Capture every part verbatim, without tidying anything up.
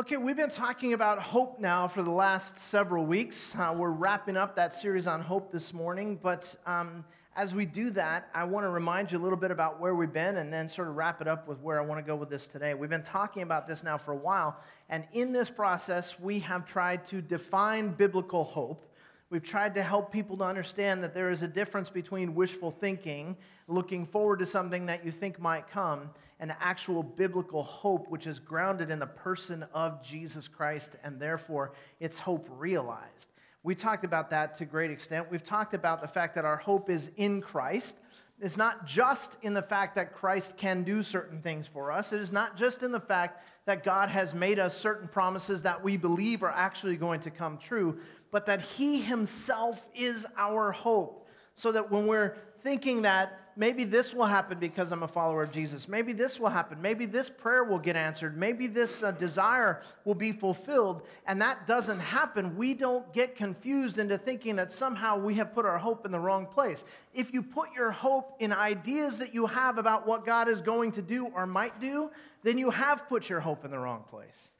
Okay, we've been talking about hope now for the last several weeks. Uh, we're wrapping up that series on hope this morning, but um, as we do that, I want to remind you a little bit about where we've been and then sort of wrap it up with where I want to go with this today. We've been talking about this now for a while, and in this process, we have tried to define biblical hope. We've tried to help people to understand that there is a difference between wishful thinking, looking forward to something that you think might come, an actual biblical hope, which is grounded in the person of Jesus Christ, and therefore it's hope realized. We talked about that to a great extent. We've talked about the fact that our hope is in Christ. It's not just in the fact that Christ can do certain things for us. It is not just in the fact that God has made us certain promises that we believe are actually going to come true, but that He Himself is our hope, so that when we're thinking that, maybe this will happen because I'm a follower of Jesus. Maybe this will happen. Maybe this prayer will get answered. Maybe this uh, desire will be fulfilled. And that doesn't happen. We don't get confused into thinking that somehow we have put our hope in the wrong place. If you put your hope in ideas that you have about what God is going to do or might do, then you have put your hope in the wrong place.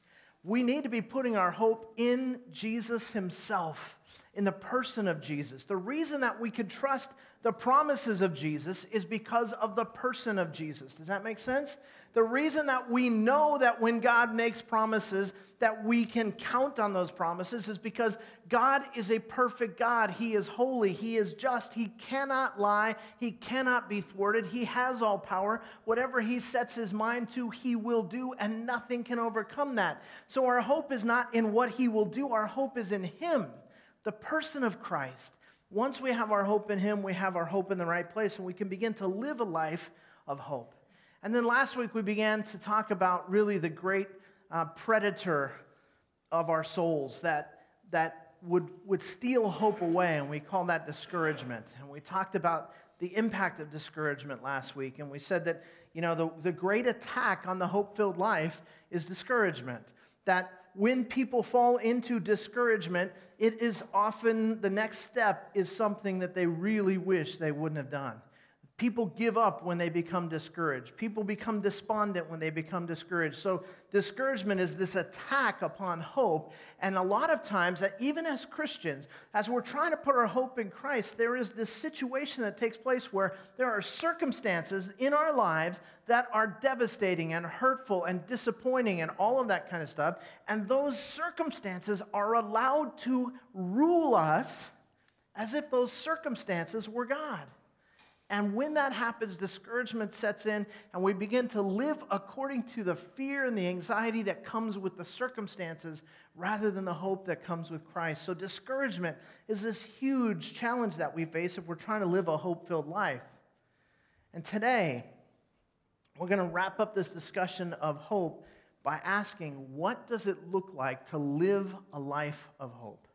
We need to be putting our hope in Jesus Himself, in the person of Jesus. The reason that we could trust the promises of Jesus is because of the person of Jesus. Does that make sense? The reason that we know that when God makes promises that we can count on those promises is because God is a perfect God. He is holy. He is just. He cannot lie. He cannot be thwarted. He has all power. Whatever He sets His mind to, He will do, and nothing can overcome that. So our hope is not in what He will do. Our hope is in Him, the person of Christ. Once we have our hope in Him, we have our hope in the right place, and we can begin to live a life of hope. And then last week, we began to talk about really the great uh, predator of our souls that that would, would steal hope away, and we call that discouragement. And we talked about the impact of discouragement last week, and we said that, you know, the, the great attack on the hope-filled life is discouragement, that when people fall into discouragement, it is often the next step is something that they really wish they wouldn't have done. People give up when they become discouraged. People become despondent when they become discouraged. So discouragement is this attack upon hope. And a lot of times, that even as Christians, as we're trying to put our hope in Christ, there is this situation that takes place where there are circumstances in our lives that are devastating and hurtful and disappointing and all of that kind of stuff. And those circumstances are allowed to rule us as if those circumstances were God. And when that happens, discouragement sets in, and we begin to live according to the fear and the anxiety that comes with the circumstances rather than the hope that comes with Christ. So discouragement is this huge challenge that we face if we're trying to live a hope-filled life. And today, we're going to wrap up this discussion of hope by asking, what does it look like to live a life of hope?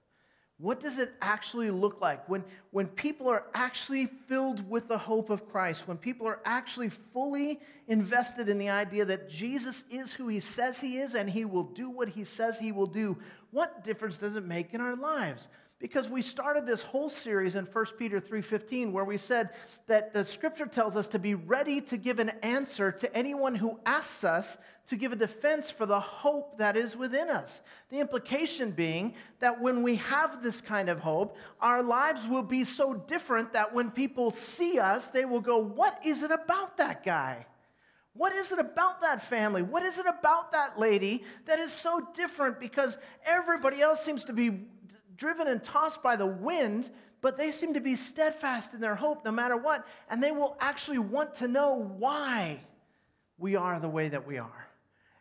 What does it actually look like when, when people are actually filled with the hope of Christ, when people are actually fully invested in the idea that Jesus is who He says He is and He will do what He says He will do? What difference does it make in our lives? Because we started this whole series in First Peter three fifteen where we said that the Scripture tells us to be ready to give an answer to anyone who asks us to give a defense for the hope that is within us. The implication being that when we have this kind of hope, our lives will be so different that when people see us, they will go, "What is it about that guy? What is it about that family? What is it about that lady that is so different?" Because everybody else seems to be driven and tossed by the wind, but they seem to be steadfast in their hope no matter what, and they will actually want to know why we are the way that we are.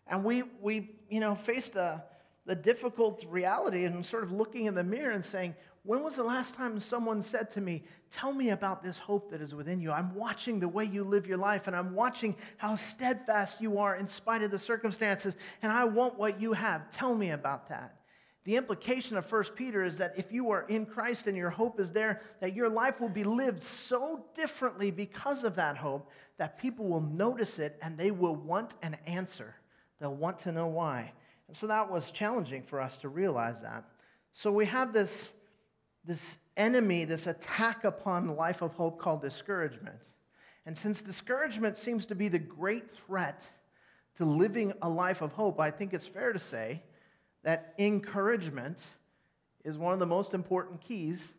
And we, we you know, faced a, a difficult reality and sort of looking in the mirror and saying, when was the last time someone said to me, "Tell me about this hope that is within you. I'm watching the way you live your life, and I'm watching how steadfast you are in spite of the circumstances, and I want what you have. Tell me about that." The implication of First Peter is that if you are in Christ and your hope is there, that your life will be lived so differently because of that hope that people will notice it and they will want an answer. They'll want to know why. And so that was challenging for us to realize that. So we have this, this enemy, this attack upon the life of hope called discouragement. And since discouragement seems to be the great threat to living a life of hope, I think it's fair to say that encouragement is one of the most important keys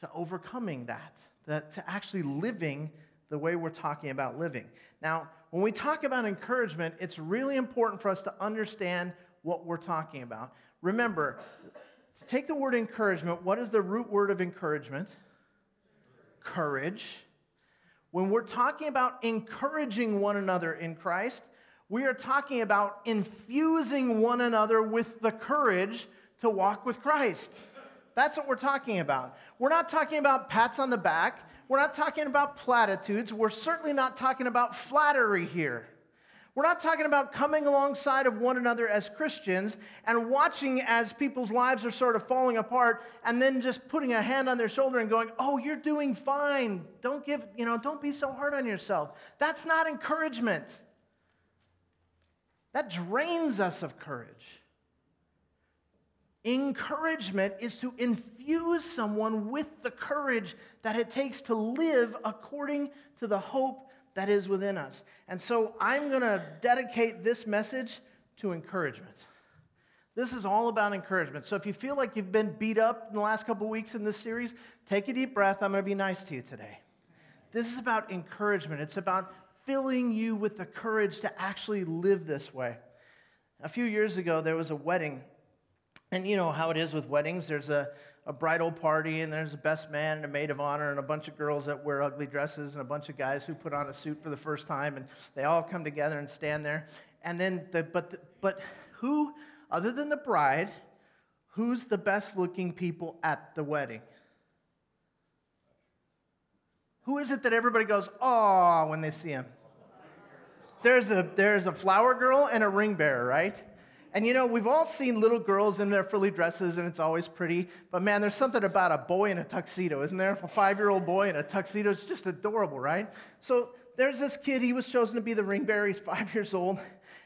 to overcoming that, that to actually living the way we're talking about living. Now, when we talk about encouragement, it's really important for us to understand what we're talking about. Remember, take the word encouragement. What is the root word of encouragement? Courage. When we're talking about encouraging one another in Christ, we are talking about infusing one another with the courage to walk with Christ. That's what we're talking about. We're not talking about pats on the back. We're not talking about platitudes. We're certainly not talking about flattery here. We're not talking about coming alongside of one another as Christians and watching as people's lives are sort of falling apart and then just putting a hand on their shoulder and going, oh, you're doing fine. Don't give, you know, don't be so hard on yourself. That's not encouragement. That drains us of courage. Encouragement is to infuse someone with the courage that it takes to live according to the hope that is within us. And so I'm going to dedicate this message to encouragement. This is all about encouragement. So if you feel like you've been beat up in the last couple weeks in this series, take a deep breath. I'm going to be nice to you today. This is about encouragement. It's about filling you with the courage to actually live this way. A few years ago, there was a wedding. And you know how it is with weddings. There's a, a bridal party, and there's a best man, and a maid of honor, and a bunch of girls that wear ugly dresses, and a bunch of guys who put on a suit for the first time, and they all come together and stand there. And then, the, but the, but who, other than the bride, who's the best-looking people at the wedding? Who is it that everybody goes, "Aw," when they see him? There's a there's a flower girl and a ring bearer, right? And, you know, we've all seen little girls in their frilly dresses, and it's always pretty. But, man, there's something about a boy in a tuxedo, isn't there? A five-year-old boy in a tuxedo. It's just adorable, right? So there's this kid. He was chosen to be the ring bearer. He's five years old.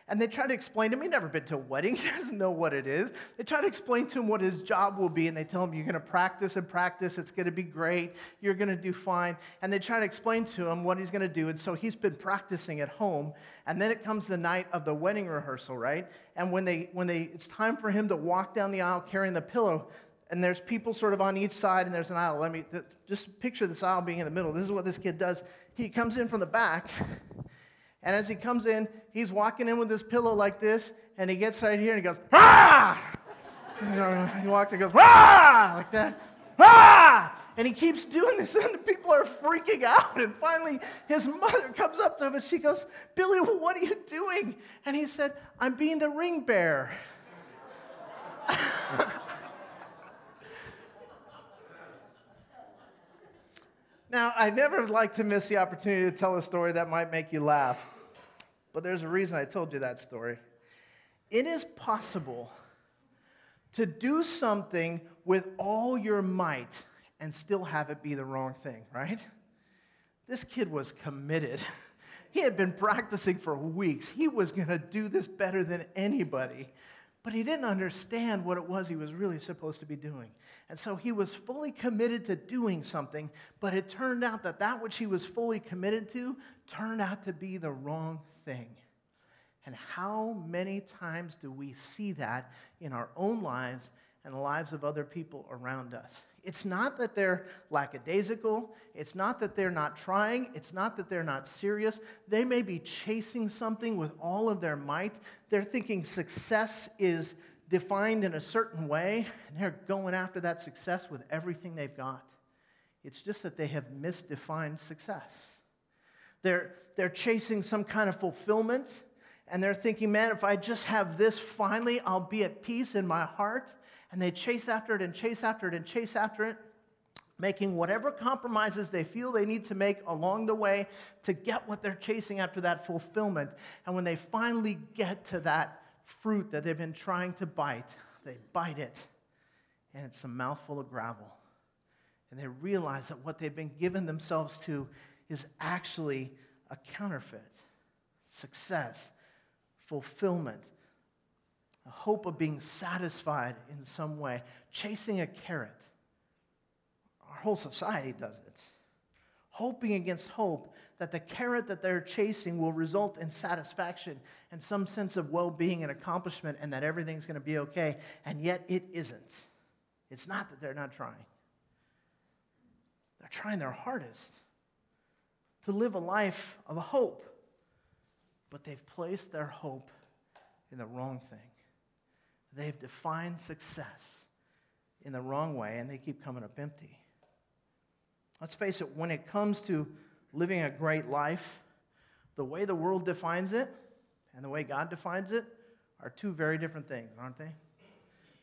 And they try to explain to him. He's never been to a wedding. He doesn't know what it is. They try to explain to him what his job will be, and they tell him, you're going to practice and practice. It's going to be great. You're going to do fine. And they try to explain to him what he's going to do, and so he's been practicing at home. And then it comes the night of the wedding rehearsal, right? And when they when they it's time for him to walk down the aisle carrying the pillow, and there's people sort of on each side, and there's an aisle. Let me th- just picture this aisle being in the middle. This is what this kid does. He comes in from the back. And as he comes in, he's walking in with his pillow like this, and he gets right here and he goes, ah! He walks and goes, ah! Like that. Ah! And he keeps doing this, and the people are freaking out. And finally, his mother comes up to him, and she goes, Billy, what are you doing? And he said, I'm being the ring bearer. Now, I never like to miss the opportunity to tell a story that might make you laugh. But there's a reason I told you that story. It is possible to do something with all your might and still have it be the wrong thing, right? This kid was committed. He had been practicing for weeks. He was going to do this better than anybody. But he didn't understand what it was he was really supposed to be doing. And so he was fully committed to doing something, but it turned out that that which he was fully committed to turned out to be the wrong thing. And how many times do we see that in our own lives and the lives of other people around us? It's not that they're lackadaisical. It's not that they're not trying. It's not that they're not serious. They may be chasing something with all of their might. They're thinking success is defined in a certain way, and they're going after that success with everything they've got. It's just that they have misdefined success. They're, they're chasing some kind of fulfillment, and they're thinking, man, if I just have this, finally I'll be at peace in my heart. And they chase after it and chase after it and chase after it, making whatever compromises they feel they need to make along the way to get what they're chasing after, that fulfillment. And when they finally get to that fruit that they've been trying to bite, they bite it, and it's a mouthful of gravel. And they realize that what they've been giving themselves to is actually a counterfeit. Success, fulfillment, a hope of being satisfied in some way, chasing a carrot. Our whole society does it. Hoping against hope that the carrot that they're chasing will result in satisfaction and some sense of well-being and accomplishment and that everything's going to be okay, and yet it isn't. It's not that they're not trying. They're trying their hardest to live a life of hope, but they've placed their hope in the wrong thing. They've defined success in the wrong way, and they keep coming up empty. Let's face it, when it comes to living a great life, the way the world defines it and the way God defines it are two very different things, aren't they?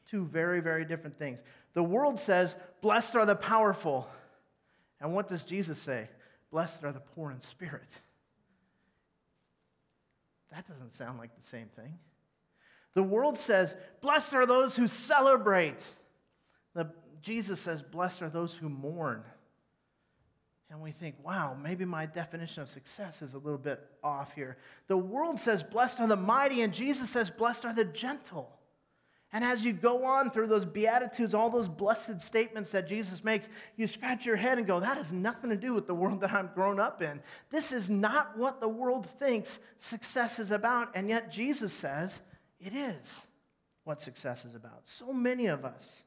Two very, very different things. The world says, blessed are the powerful. And what does Jesus say? Blessed are the poor in spirit. That doesn't sound like the same thing. The world says, blessed are those who celebrate. The, Jesus says, blessed are those who mourn. And we think, wow, maybe my definition of success is a little bit off here. The world says, blessed are the mighty, and Jesus says, blessed are the gentle. And as you go on through those Beatitudes, all those blessed statements that Jesus makes, you scratch your head and go, that has nothing to do with the world that I'm grown up in. This is not what the world thinks success is about, and yet Jesus says it is what success is about. So many of us,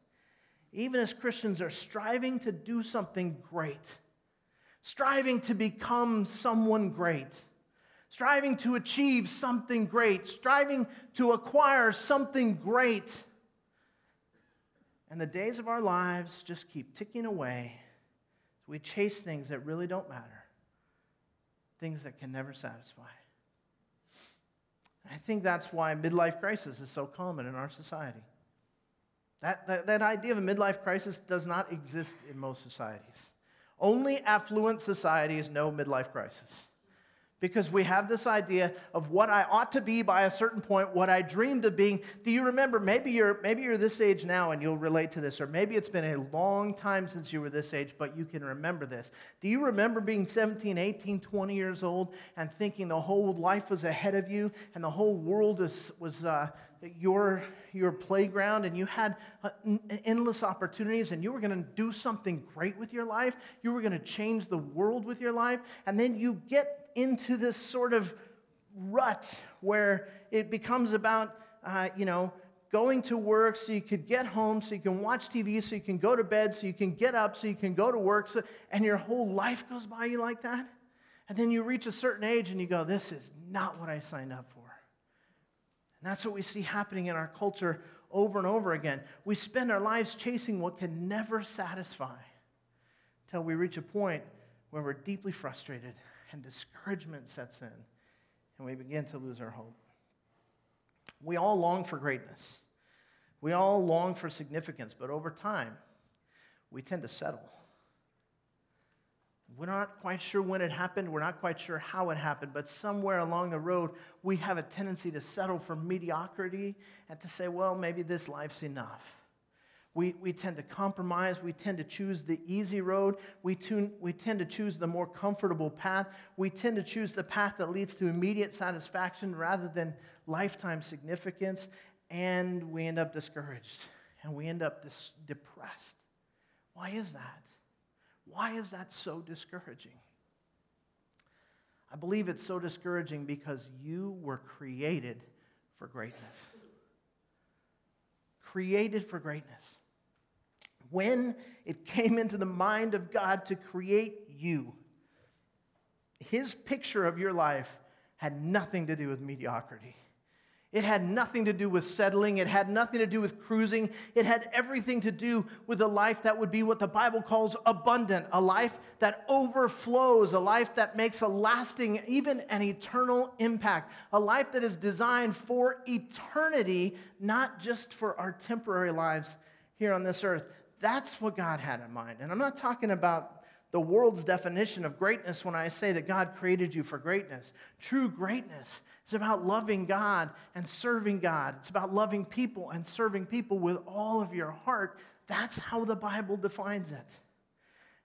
even as Christians, are striving to do something great, striving to become someone great, striving to achieve something great, striving to acquire something great. And the days of our lives just keep ticking away. We chase things that really don't matter, things that can never satisfy. I think that's why midlife crisis is so common in our society. That, that, that idea of a midlife crisis does not exist in most societies. Only affluent societies know midlife crisis. Because we have this idea of what I ought to be by a certain point, what I dreamed of being. Do you remember, maybe you're maybe you're this age now and you'll relate to this, or maybe it's been a long time since you were this age, but you can remember this. Do you remember being seventeen, eighteen, twenty years old and thinking the whole life was ahead of you and the whole world is, was uh, your, your playground, and you had uh, n- endless opportunities, and you were going to do something great with your life? You were going to change the world with your life, and then you get into this sort of rut where it becomes about, uh, you know, going to work so you could get home, so you can watch T V, so you can go to bed, so you can get up, so you can go to work, so, and your whole life goes by you like that. And then you reach a certain age and you go, this is not what I signed up for. And that's what we see happening in our culture over and over again. We spend our lives chasing what can never satisfy till we reach a point where we're deeply frustrated and discouragement sets in, and we begin to lose our hope. We all long for greatness. We all long for significance, but over time, we tend to settle. We're not quite sure when it happened. We're not quite sure how it happened, but somewhere along the road, we have a tendency to settle for mediocrity and to say, well, maybe this life's enough. We we tend to compromise. We tend to choose the easy road. We, tune, we tend to choose the more comfortable path. We tend to choose the path that leads to immediate satisfaction rather than lifetime significance, and we end up discouraged, and we end up dis- depressed. Why is that? Why is that so discouraging? I believe it's so discouraging because you were created for greatness. Created for greatness. When it came into the mind of God to create you, his picture of your life had nothing to do with mediocrity. It had nothing to do with settling. It had nothing to do with cruising. It had everything to do with a life that would be what the Bible calls abundant, a life that overflows, a life that makes a lasting, even an eternal impact, a life that is designed for eternity, not just for our temporary lives here on this earth. That's what God had in mind. And I'm not talking about the world's definition of greatness when I say that God created you for greatness. True greatness is about loving God and serving God. It's about loving people and serving people with all of your heart. That's how the Bible defines it.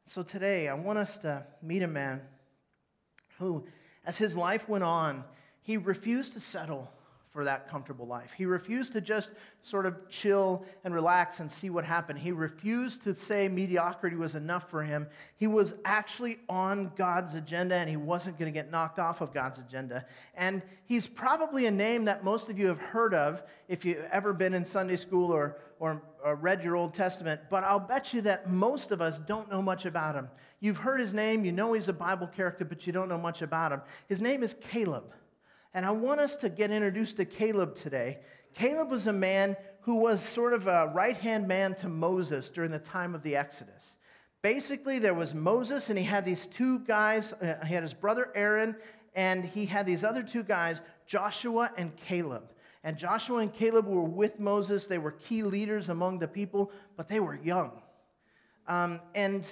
So today, I want us to meet a man who, as his life went on, he refused to settle for that comfortable life. He refused to just sort of chill and relax and see what happened. He refused to say mediocrity was enough for him. He was actually on God's agenda, and he wasn't going to get knocked off of God's agenda. And he's probably a name that most of you have heard of if you've ever been in Sunday school or, or, or read your Old Testament, but I'll bet you that most of us don't know much about him. You've heard his name, you know he's a Bible character, but you don't know much about him. His name is Caleb. And I want us to get introduced to Caleb today. Caleb was a man who was sort of a right-hand man to Moses during the time of the Exodus. Basically, there was Moses, and he had these two guys. Uh, he had his brother Aaron, and he had these other two guys, Joshua and Caleb. And Joshua and Caleb were with Moses. They were key leaders among the people, but they were young. Um, and,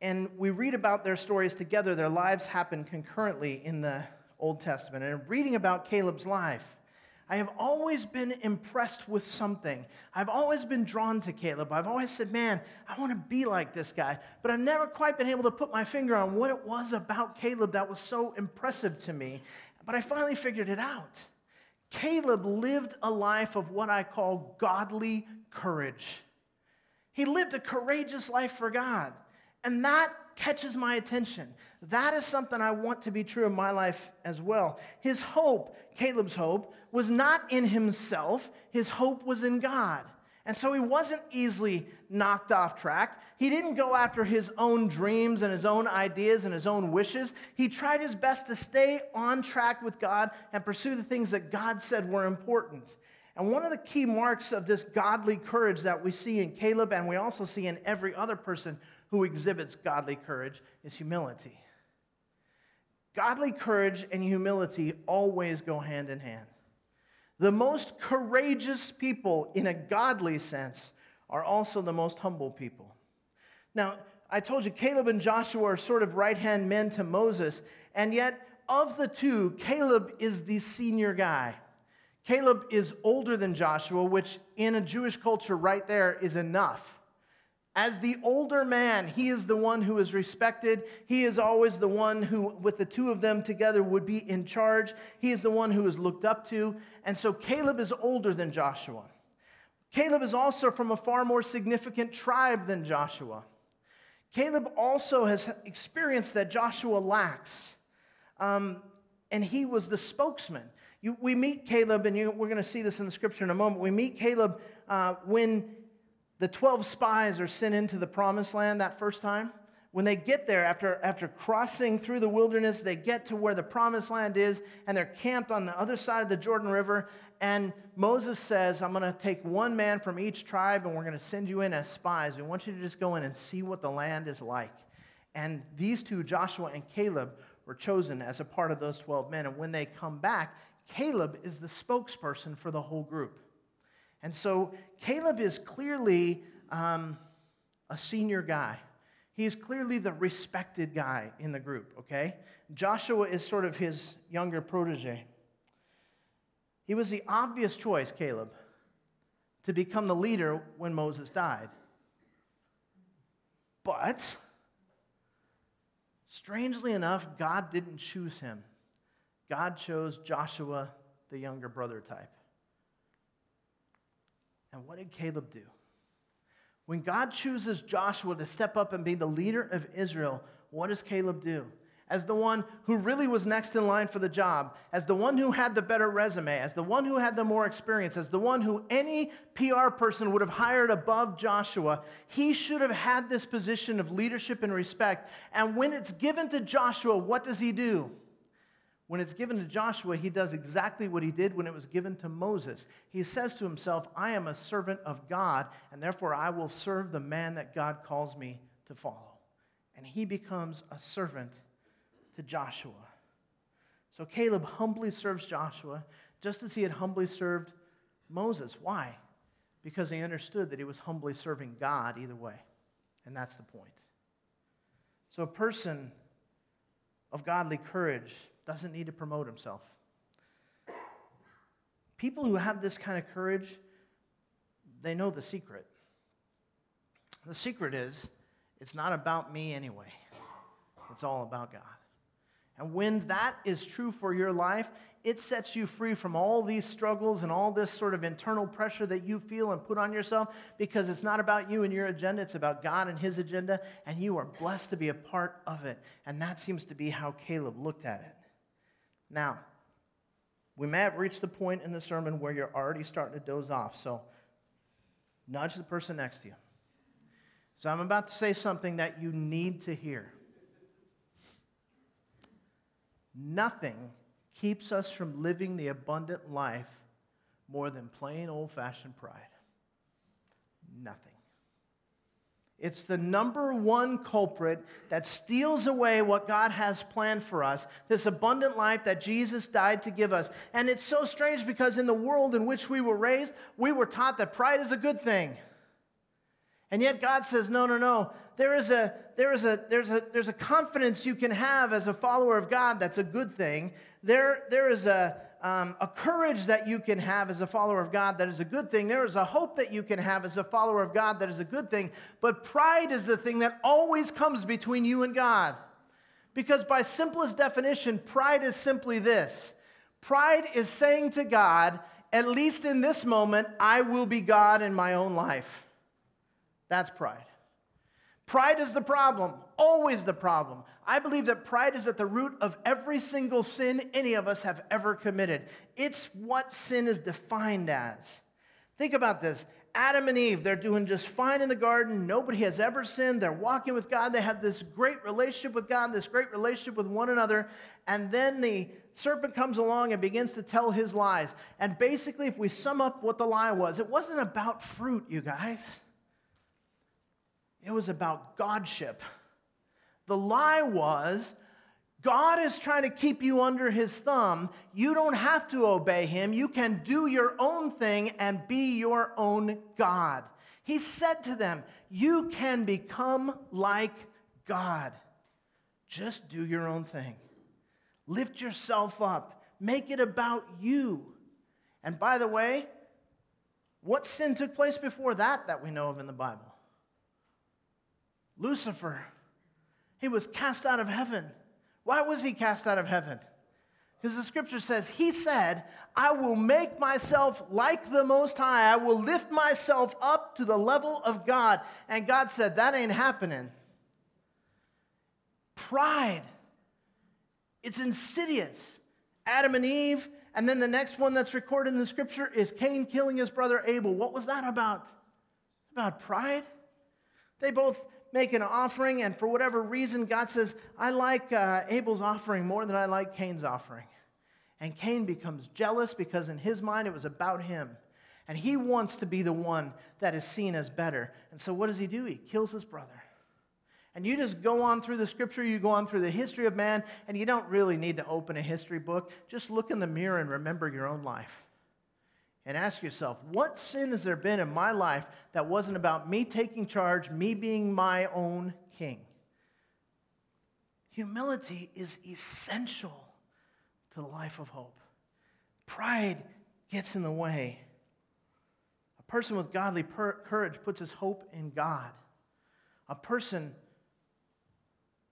and we read about their stories together. Their lives happened concurrently in the Old Testament, and in reading about Caleb's life, I have always been impressed with something. I've always been drawn to Caleb. I've always said, man, I want to be like this guy, but I've never quite been able to put my finger on what it was about Caleb that was so impressive to me, but I finally figured it out. Caleb lived a life of what I call godly courage. He lived a courageous life for God, and that catches my attention. That is something I want to be true in my life as well. His hope, Caleb's hope, was not in himself. His hope was in God. And so he wasn't easily knocked off track. He didn't go after his own dreams and his own ideas and his own wishes. He tried his best to stay on track with God and pursue the things that God said were important. And one of the key marks of this godly courage that we see in Caleb, and we also see in every other person who exhibits godly courage, is humility. Godly courage and humility always go hand in hand. The most courageous people, in a godly sense, are also the most humble people. Now, I told you, Caleb and Joshua are sort of right-hand men to Moses, and yet, of the two, Caleb is the senior guy. Caleb is older than Joshua, which in a Jewish culture right there is enough. As the older man, he is the one who is respected. He is always the one who, with the two of them together, would be in charge. He is the one who is looked up to. And so Caleb is older than Joshua. Caleb is also from a far more significant tribe than Joshua. Caleb also has experienced that Joshua lacks. Um, and he was the spokesman. You, we meet Caleb, and you, we're going to see this in the scripture in a moment. We meet Caleb uh, when the twelve spies are sent into the promised land that first time. When they get there, after, after crossing through the wilderness, they get to where the promised land is, and they're camped on the other side of the Jordan River. And Moses says, I'm going to take one man from each tribe, and we're going to send you in as spies. We want you to just go in and see what the land is like. And these two, Joshua and Caleb, were chosen as a part of those twelve men. And when they come back, Caleb is the spokesperson for the whole group. And so Caleb is clearly um, a senior guy. He's clearly the respected guy in the group, okay? Joshua is sort of his younger protege. He was the obvious choice, Caleb, to become the leader when Moses died. But, strangely enough, God didn't choose him. God chose Joshua, the younger brother type. And what did Caleb do? When God chooses Joshua to step up and be the leader of Israel, what does Caleb do? As the one who really was next in line for the job, as the one who had the better resume, as the one who had the more experience, as the one who any P R person would have hired above Joshua, he should have had this position of leadership and respect. And when it's given to Joshua, what does he do? When it's given to Joshua, he does exactly what he did when it was given to Moses. He says to himself, I am a servant of God, and therefore I will serve the man that God calls me to follow. And he becomes a servant to Joshua. So Caleb humbly serves Joshua, just as he had humbly served Moses. Why? Because he understood that he was humbly serving God either way. And that's the point. So a person of godly courage doesn't need to promote himself. People who have this kind of courage, they know the secret. The secret is, it's not about me anyway. It's all about God. And when that is true for your life, it sets you free from all these struggles and all this sort of internal pressure that you feel and put on yourself, because it's not about you and your agenda. It's about God and his agenda, and you are blessed to be a part of it. And that seems to be how Caleb looked at it. Now, we may have reached the point in the sermon where you're already starting to doze off, so nudge the person next to you. So I'm about to say something that you need to hear. Nothing keeps us from living the abundant life more than plain old-fashioned pride. Nothing. It's the number one culprit that steals away what God has planned for us, this abundant life that Jesus died to give us. And it's so strange because in the world in which we were raised, we were taught that pride is a good thing. And yet God says, no, no, no. There is a, there is a, there's a, there's a confidence you can have as a follower of God that's a good thing. There, there is a, um, a courage that you can have as a follower of God that is a good thing. There is a hope that you can have as a follower of God that is a good thing. But pride is the thing that always comes between you and God. Because by simplest definition, pride is simply this. Pride is saying to God, at least in this moment, I will be God in my own life. That's pride. Pride is the problem, always the problem. I believe that pride is at the root of every single sin any of us have ever committed. It's what sin is defined as. Think about this. Adam and Eve, they're doing just fine in the garden. Nobody has ever sinned. They're walking with God. They have this great relationship with God, this great relationship with one another. And then the serpent comes along and begins to tell his lies. And basically, if we sum up what the lie was, it wasn't about fruit, you guys. It was about Godship. The lie was, God is trying to keep you under his thumb. You don't have to obey him. You can do your own thing and be your own God. He said to them, you can become like God. Just do your own thing. Lift yourself up. Make it about you. And by the way, what sin took place before that that we know of in the Bible? Lucifer, he was cast out of heaven. Why was he cast out of heaven? Because the scripture says, he said, I will make myself like the Most High. I will lift myself up to the level of God. And God said, that ain't happening. Pride, it's insidious. Adam and Eve, and then the next one that's recorded in the scripture is Cain killing his brother Abel. What was that about? About pride? They both make an offering, and for whatever reason, God says, I like uh, Abel's offering more than I like Cain's offering. And Cain becomes jealous because in his mind, it was about him. And he wants to be the one that is seen as better. And so what does he do? He kills his brother. And you just go on through the scripture, you go on through the history of man, and you don't really need to open a history book. Just look in the mirror and remember your own life. And ask yourself, what sin has there been in my life that wasn't about me taking charge, me being my own king? Humility is essential to the life of hope. Pride gets in the way. A person with godly per- courage puts his hope in God. A person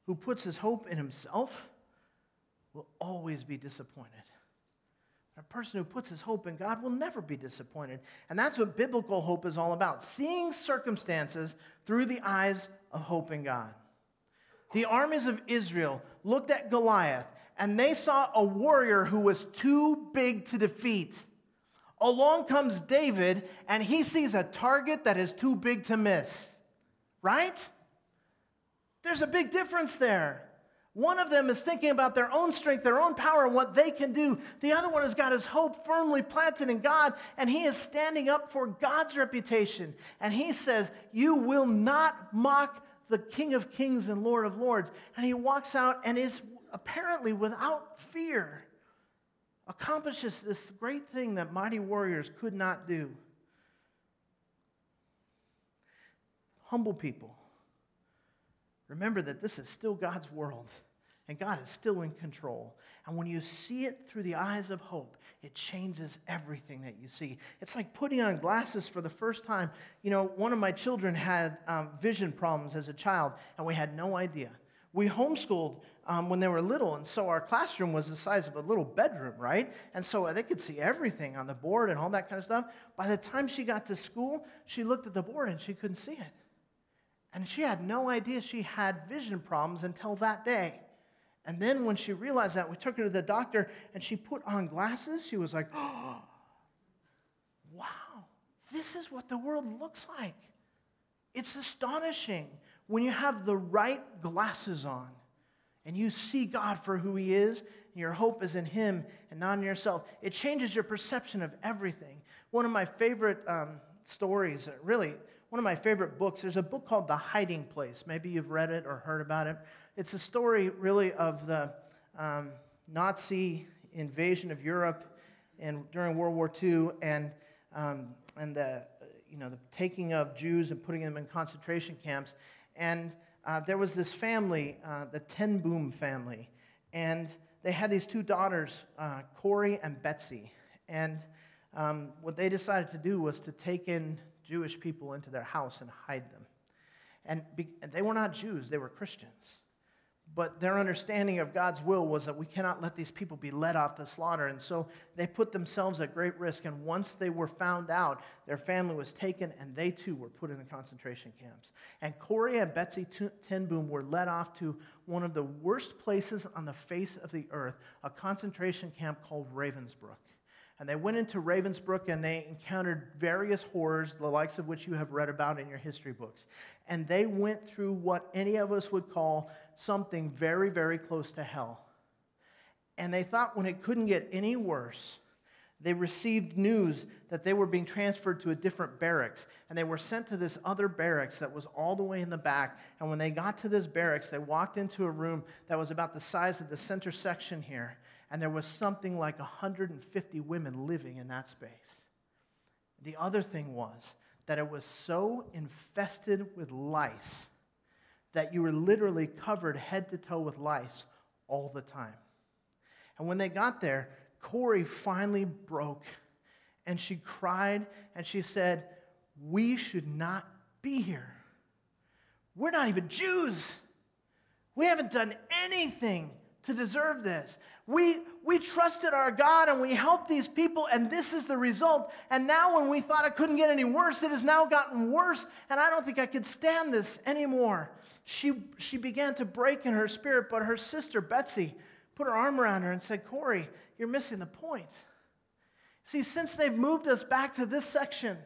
who puts his hope in himself will always be disappointed. A person who puts his hope in God will never be disappointed. And that's what biblical hope is all about, seeing circumstances through the eyes of hope in God. The armies of Israel looked at Goliath, and they saw a warrior who was too big to defeat. Along comes David, and he sees a target that is too big to miss. Right? There's a big difference there. One of them is thinking about their own strength, their own power, and what they can do. The other one has got his hope firmly planted in God, and he is standing up for God's reputation. And he says, you will not mock the King of Kings and Lord of Lords. And he walks out and is apparently without fear, accomplishes this great thing that mighty warriors could not do. Humble people. Remember that this is still God's world, and God is still in control. And when you see it through the eyes of hope, it changes everything that you see. It's like putting on glasses for the first time. You know, one of my children had um, vision problems as a child, and we had no idea. We homeschooled um, when they were little, and so our classroom was the size of a little bedroom, right? And so they could see everything on the board and all that kind of stuff. By the time she got to school, she looked at the board and she couldn't see it. And she had no idea she had vision problems until that day. And then when she realized that, we took her to the doctor, and she put on glasses. She was like, oh, wow, this is what the world looks like. It's astonishing when you have the right glasses on, and you see God for who he is, and your hope is in him and not in yourself. It changes your perception of everything. One of my favorite um, stories, really, one of my favorite books, there's a book called The Hiding Place. Maybe you've read it or heard about it. It's a story, really, of the um, Nazi invasion of Europe and during World War Two, and um, and the you know the taking of Jews and putting them in concentration camps. And uh, there was this family, uh, the Ten Boom family, and they had these two daughters, uh, Corey and Betsy. And um, what they decided to do was to take in Jewish people into their house and hide them. And be, they were not Jews, they were Christians. But their understanding of God's will was that we cannot let these people be led off to slaughter. And so they put themselves at great risk. And once they were found out, their family was taken, and they too were put in the concentration camps. And Corey and Betsy Ten Boom were led off to one of the worst places on the face of the earth, a concentration camp called Ravensbrück. And they went into Ravensbrück, and they encountered various horrors, the likes of which you have read about in your history books. And they went through what any of us would call something very, very close to hell. And they thought when it couldn't get any worse, they received news that they were being transferred to a different barracks. And they were sent to this other barracks that was all the way in the back. And when they got to this barracks, they walked into a room that was about the size of the center section here. And there was something like one hundred fifty women living in that space. The other thing was that it was so infested with lice that you were literally covered head to toe with lice all the time. And when they got there, Corey finally broke, and she cried, and she said, "We should not be here. We're not even Jews. We haven't done anything to deserve this. We we trusted our God, and we helped these people, and this is the result. And now when we thought it couldn't get any worse, it has now gotten worse, and I don't think I could stand this anymore." She she began to break in her spirit, but her sister, Betsy, put her arm around her and said, "Corey, you're missing the point. See, since they've moved us back to this section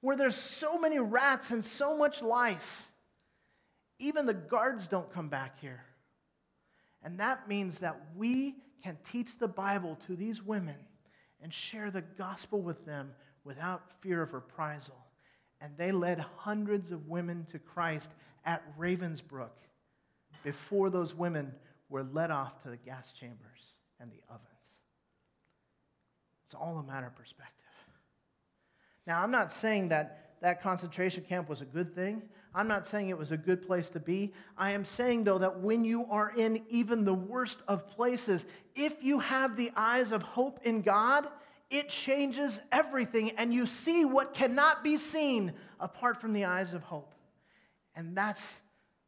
where there's so many rats and so much lice, even the guards don't come back here. And that means that we can teach the Bible to these women and share the gospel with them without fear of reprisal." And they led hundreds of women to Christ at Ravensbrück before those women were led off to the gas chambers and the ovens. It's all a matter of perspective. Now, I'm not saying that that concentration camp was a good thing. I'm not saying it was a good place to be. I am saying, though, that when you are in even the worst of places, if you have the eyes of hope in God, it changes everything, and you see what cannot be seen apart from the eyes of hope. And that's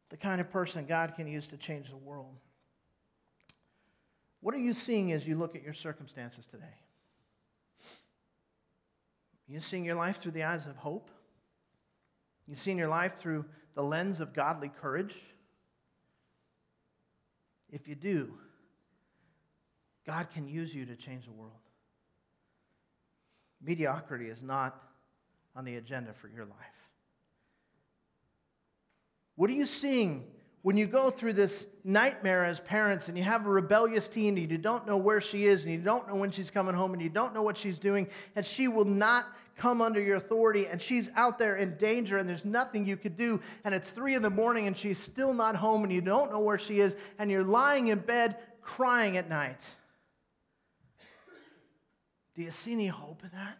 the kind of person God can use to change the world. What are you seeing as you look at your circumstances today? Are you seeing your life through the eyes of hope? You've seen your life through the lens of godly courage? If you do, God can use you to change the world. Mediocrity is not on the agenda for your life. What are you seeing when you go through this nightmare as parents, and you have a rebellious teen, and you don't know where she is, and you don't know when she's coming home, and you don't know what she's doing, and she will not come under your authority, and she's out there in danger, and there's nothing you could do, and it's three in the morning, and she's still not home, and you don't know where she is, and you're lying in bed crying at night? Do you see any hope in that?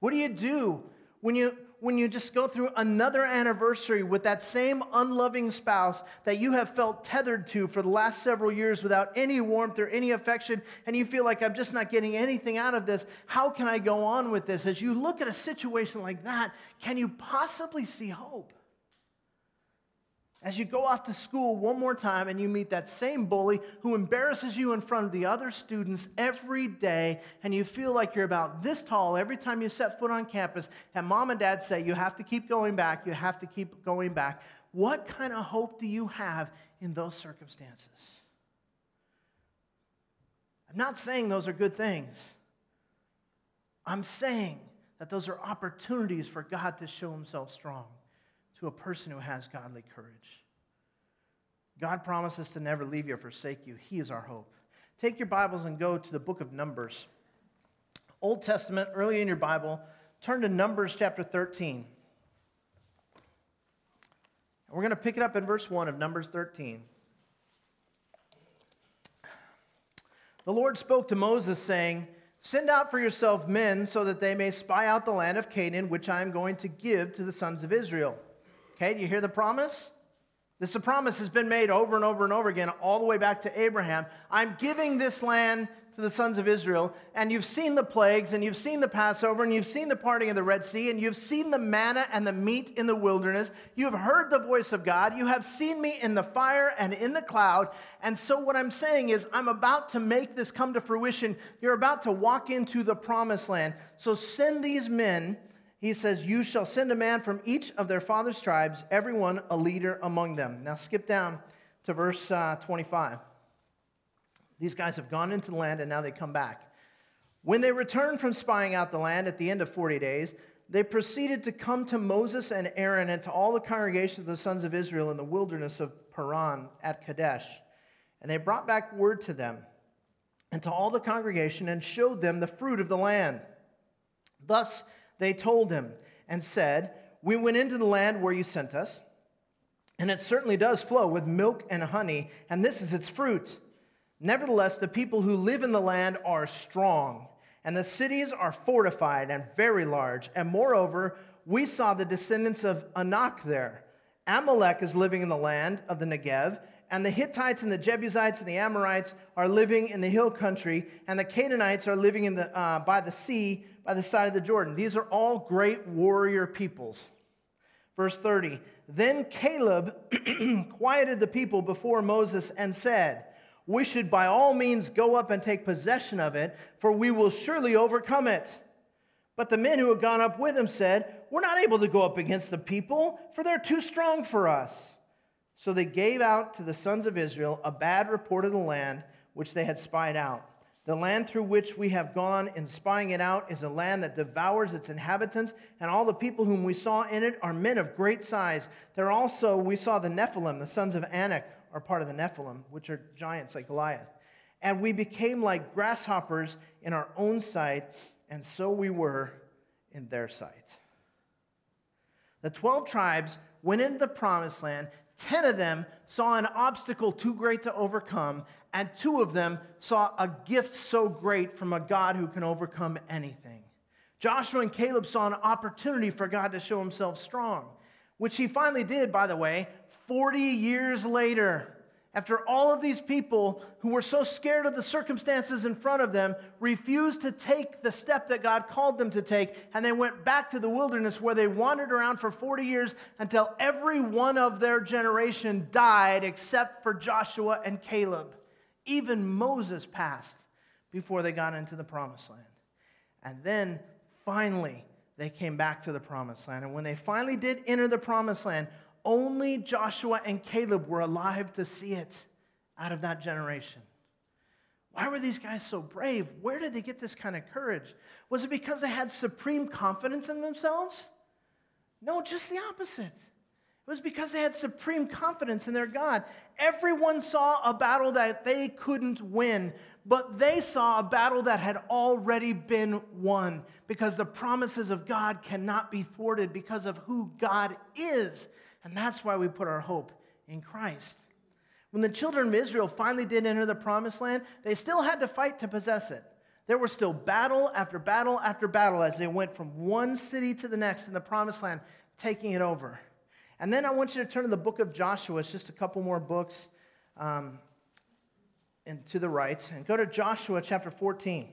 What do you do when you when you just go through another anniversary with that same unloving spouse that you have felt tethered to for the last several years without any warmth or any affection, and you feel like, "I'm just not getting anything out of this. How can I go on with this?" As you look at a situation like that, can you possibly see hope? As you go off to school one more time and you meet that same bully who embarrasses you in front of the other students every day, and you feel like you're about this tall every time you set foot on campus, and mom and dad say, you have to keep going back, you have to keep going back. What kind of hope do you have in those circumstances? I'm not saying those are good things. I'm saying that those are opportunities for God to show himself strong to a person who has godly courage. God promises to never leave you or forsake you. He is our hope. Take your Bibles and go to the book of Numbers. Old Testament, early in your Bible, turn to Numbers chapter thirteen. And we're going to pick it up in verse one of Numbers thirteen. The Lord spoke to Moses, saying, "Send out for yourself men so that they may spy out the land of Canaan, which I am going to give to the sons of Israel." Okay, do you hear the promise? This the promise has been made over and over and over again, all the way back to Abraham. I'm giving this land to the sons of Israel, and you've seen the plagues, and you've seen the Passover, and you've seen the parting of the Red Sea, and you've seen the manna and the meat in the wilderness. You have heard the voice of God. You have seen me in the fire and in the cloud. And so what I'm saying is, I'm about to make this come to fruition. You're about to walk into the promised land. So send these men. He says, you shall send a man from each of their father's tribes, everyone a leader among them. Now skip down to verse uh, twenty-five. These guys have gone into the land, and now they come back. When they returned from spying out the land at the end of forty days, they proceeded to come to Moses and Aaron and to all the congregation of the sons of Israel in the wilderness of Paran at Kadesh. And they brought back word to them and to all the congregation and showed them the fruit of the land. Thus they told him and said, "We went into the land where you sent us, and it certainly does flow with milk and honey, and this is its fruit. Nevertheless, the people who live in the land are strong, and the cities are fortified and very large. And moreover, we saw the descendants of Anak there. Amalek is living in the land of the Negev, and the Hittites and the Jebusites and the Amorites are living in the hill country, and the Canaanites are living in the uh, by the sea, by the side of the Jordan." These are all great warrior peoples. Verse thirty, then Caleb quieted the people before Moses and said, "We should by all means go up and take possession of it, for we will surely overcome it." But the men who had gone up with him said, "We're not able to go up against the people, for they're too strong for us." So they gave out to the sons of Israel a bad report of the land which they had spied out. "The land through which we have gone in spying it out is a land that devours its inhabitants, and all the people whom we saw in it are men of great size. There also we saw the Nephilim, the sons of Anak, are part of the Nephilim, which are giants like Goliath. And we became like grasshoppers in our own sight, and so we were in their sight." The twelve tribes went into the promised land. Ten of them saw an obstacle too great to overcome, and two of them saw a gift so great from a God who can overcome anything. Joshua and Caleb saw an opportunity for God to show himself strong, which he finally did, by the way, forty years later, after all of these people who were so scared of the circumstances in front of them refused to take the step that God called them to take, and they went back to the wilderness where they wandered around for forty years until every one of their generation died except for Joshua and Caleb. Even Moses passed before they got into the promised land. And then finally they came back to the promised land. And when they finally did enter the promised land, only Joshua and Caleb were alive to see it out of that generation. Why were these guys so brave? Where did they get this kind of courage? Was it because they had supreme confidence in themselves? No, just the opposite. It was because they had supreme confidence in their God. Everyone saw a battle that they couldn't win, but they saw a battle that had already been won, because the promises of God cannot be thwarted because of who God is. And that's why we put our hope in Christ. When the children of Israel finally did enter the promised land, they still had to fight to possess it. There were still battle after battle after battle as they went from one city to the next in the promised land, taking it over. And then I want you to turn to the book of Joshua. It's just a couple more books um, and to the right. And go to Joshua chapter fourteen.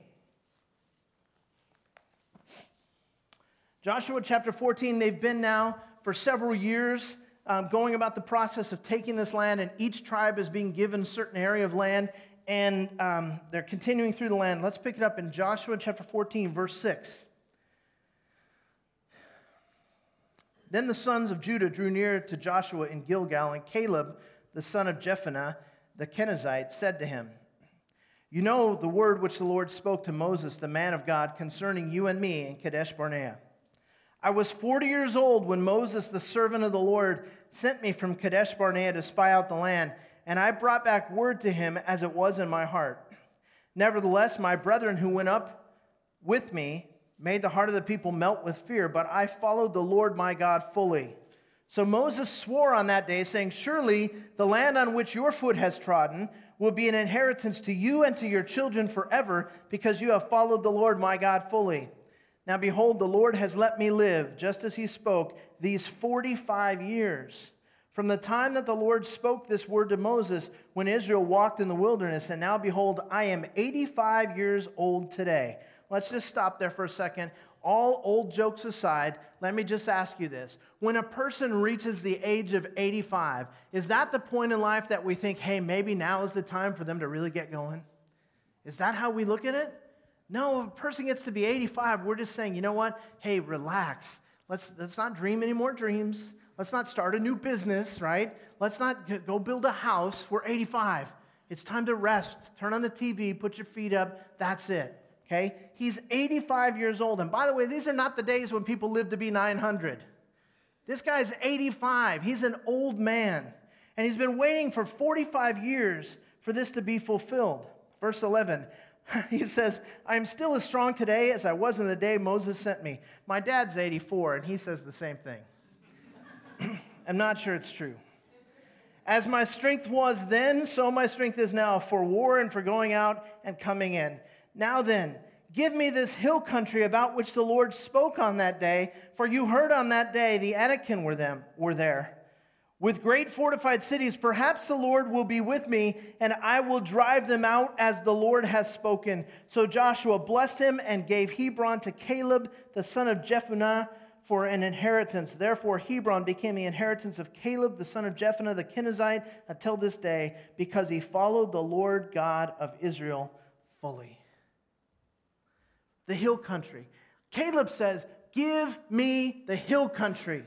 Joshua chapter fourteen, they've been now for several years um, going about the process of taking this land, and each tribe is being given a certain area of land, and um, they're continuing through the land. Let's pick it up in Joshua chapter fourteen, verse six. Then the sons of Judah drew near to Joshua in Gilgal, and Caleb, the son of Jephunneh, the Kenizzite, said to him, "You know the word which the Lord spoke to Moses, the man of God, concerning you and me in Kadesh Barnea. I was forty years old when Moses, the servant of the Lord, sent me from Kadesh Barnea to spy out the land, and I brought back word to him as it was in my heart. Nevertheless, my brethren who went up with me made the heart of the people melt with fear, but I followed the Lord my God fully. So Moses swore on that day, saying, surely the land on which your foot has trodden will be an inheritance to you and to your children forever, because you have followed the Lord my God fully. Now behold, the Lord has let me live, just as he spoke, these forty-five years, from the time that the Lord spoke this word to Moses, when Israel walked in the wilderness. And now behold, I am eighty-five years old today." Let's just stop there for a second. All old jokes aside, let me just ask you this. When a person reaches the age of eighty-five, is that the point in life that we think, hey, maybe now is the time for them to really get going? Is that how we look at it? No, if a person gets to be eighty-five, we're just saying, you know what? Hey, relax. Let's, let's not dream any more dreams. Let's not start a new business, right? Let's not go build a house. We're eighty-five. It's time to rest. Turn on the T V, put your feet up. That's it. Okay, he's eighty-five years old. And by the way, these are not the days when people live to be nine hundred. This guy's eighty-five. He's an old man. And he's been waiting for forty-five years for this to be fulfilled. Verse eleven, he says, "I am still as strong today as I was in the day Moses sent me." My dad's eighty-four, and he says the same thing. I'm not sure it's true. "As my strength was then, so my strength is now, for war and for going out and coming in. Now then, give me this hill country about which the Lord spoke on that day, for you heard on that day the Anakim were them were there. With great fortified cities, perhaps the Lord will be with me, and I will drive them out as the Lord has spoken." So Joshua blessed him and gave Hebron to Caleb, the son of Jephunneh, for an inheritance. Therefore Hebron became the inheritance of Caleb, the son of Jephunneh, the Kenizzite, until this day, because he followed the Lord God of Israel fully. The hill country. Caleb says, give me the hill country.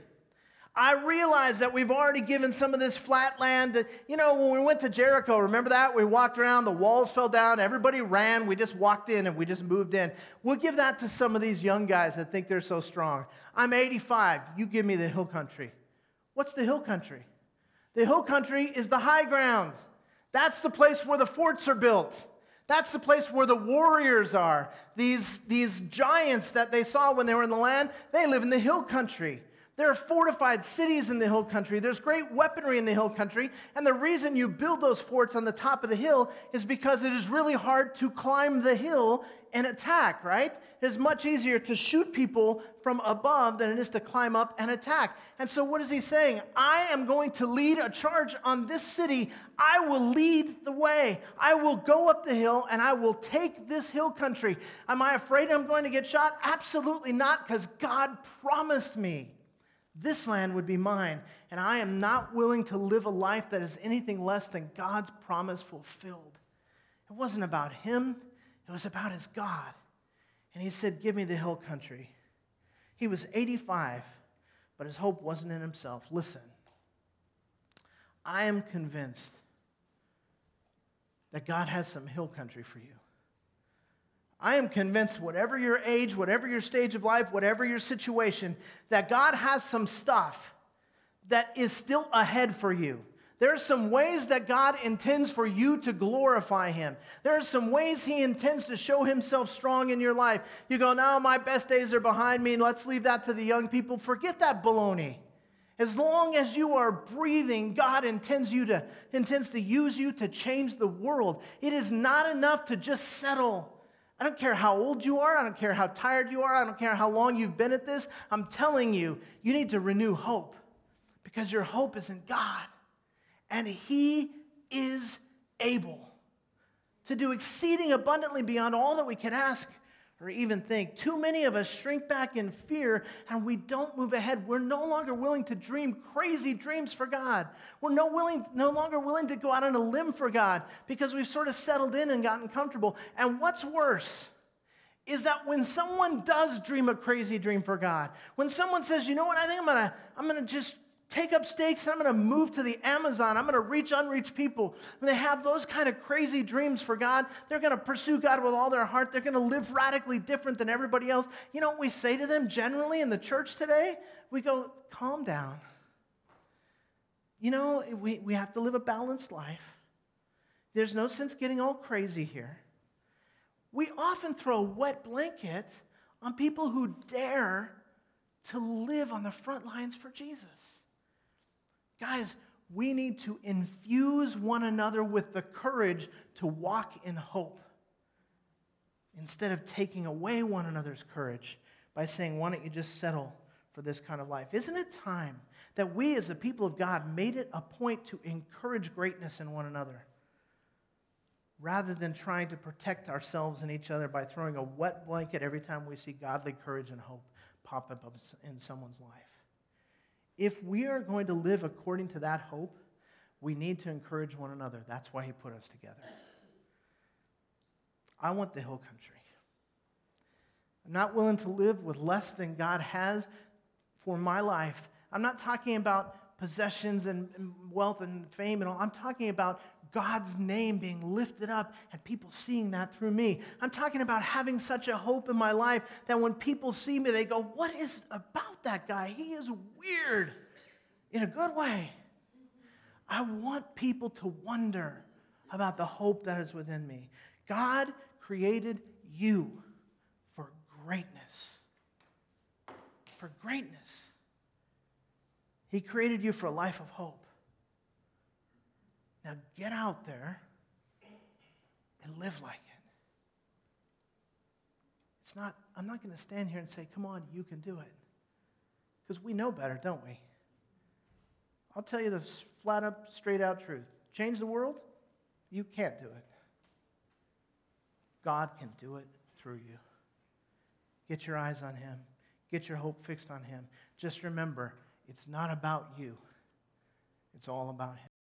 I realize that we've already given some of this flat land. That, you know, when we went to Jericho, remember that? We walked around, the walls fell down, everybody ran, we just walked in and we just moved in. We'll give that to some of these young guys that think they're so strong. I'm eighty-five, you give me the hill country. What's the hill country? The hill country is the high ground. That's the place where the forts are built. That's the place where the warriors are. These, these giants that they saw when they were in the land, they live in the hill country. There are fortified cities in the hill country. There's great weaponry in the hill country. And the reason you build those forts on the top of the hill is because it is really hard to climb the hill and attack, right? It is much easier to shoot people from above than it is to climb up and attack. And so what is he saying? I am going to lead a charge on this city. I will lead the way. I will go up the hill and I will take this hill country. Am I afraid I'm going to get shot? Absolutely not, because God promised me this land would be mine, and I am not willing to live a life that is anything less than God's promise fulfilled. It wasn't about him. It was about his God. And he said, give me the hill country. He was eighty-five, but his hope wasn't in himself. Listen, I am convinced that God has some hill country for you. I am convinced, whatever your age, whatever your stage of life, whatever your situation, that God has some stuff that is still ahead for you. There are some ways that God intends for you to glorify him. There are some ways he intends to show himself strong in your life. You go, no, my best days are behind me. Let's leave that to the young people. Forget that baloney. As long as you are breathing, God intends you to intends to use you to change the world. It is not enough to just settle. I don't care how old you are. I don't care how tired you are. I don't care how long you've been at this. I'm telling you, you need to renew hope, because your hope is in God. And he is able to do exceeding abundantly beyond all that we can ask or even think. Too many of us shrink back in fear and we don't move ahead. We're no longer willing to dream crazy dreams for God. We're no willing, no longer willing to go out on a limb for God because we've sort of settled in and gotten comfortable. And what's worse is that when someone does dream a crazy dream for God, when someone says, you know what, I think I'm gonna, I'm gonna just take up stakes and I'm going to move to the Amazon. I'm going to reach unreached people. When they have those kind of crazy dreams for God, they're going to pursue God with all their heart. They're going to live radically different than everybody else. You know what we say to them generally in the church today? We go, calm down. You know, we, we have to live a balanced life. There's no sense getting all crazy here. We often throw a wet blanket on people who dare to live on the front lines for Jesus. Guys, we need to infuse one another with the courage to walk in hope instead of taking away one another's courage by saying, why don't you just settle for this kind of life? Isn't it time that we as a people of God made it a point to encourage greatness in one another rather than trying to protect ourselves and each other by throwing a wet blanket every time we see godly courage and hope pop up in someone's life? If we are going to live according to that hope, we need to encourage one another. That's why he put us together. I want the hill country. I'm not willing to live with less than God has for my life. I'm not talking about possessions and wealth and fame and all. I'm talking about God's name being lifted up and people seeing that through me. I'm talking about having such a hope in my life that when people see me, they go, what is about that guy? He is weird in a good way. I want people to wonder about the hope that is within me. God created you for greatness. For greatness. He created you for a life of hope. Now get out there and live like it. It's not, I'm not going to stand here and say, come on, you can do it. Because we know better, don't we? I'll tell you the flat up, straight out truth. Change the world? You can't do it. God can do it through you. Get your eyes on him. Get your hope fixed on him. Just remember, it's not about you. It's all about him.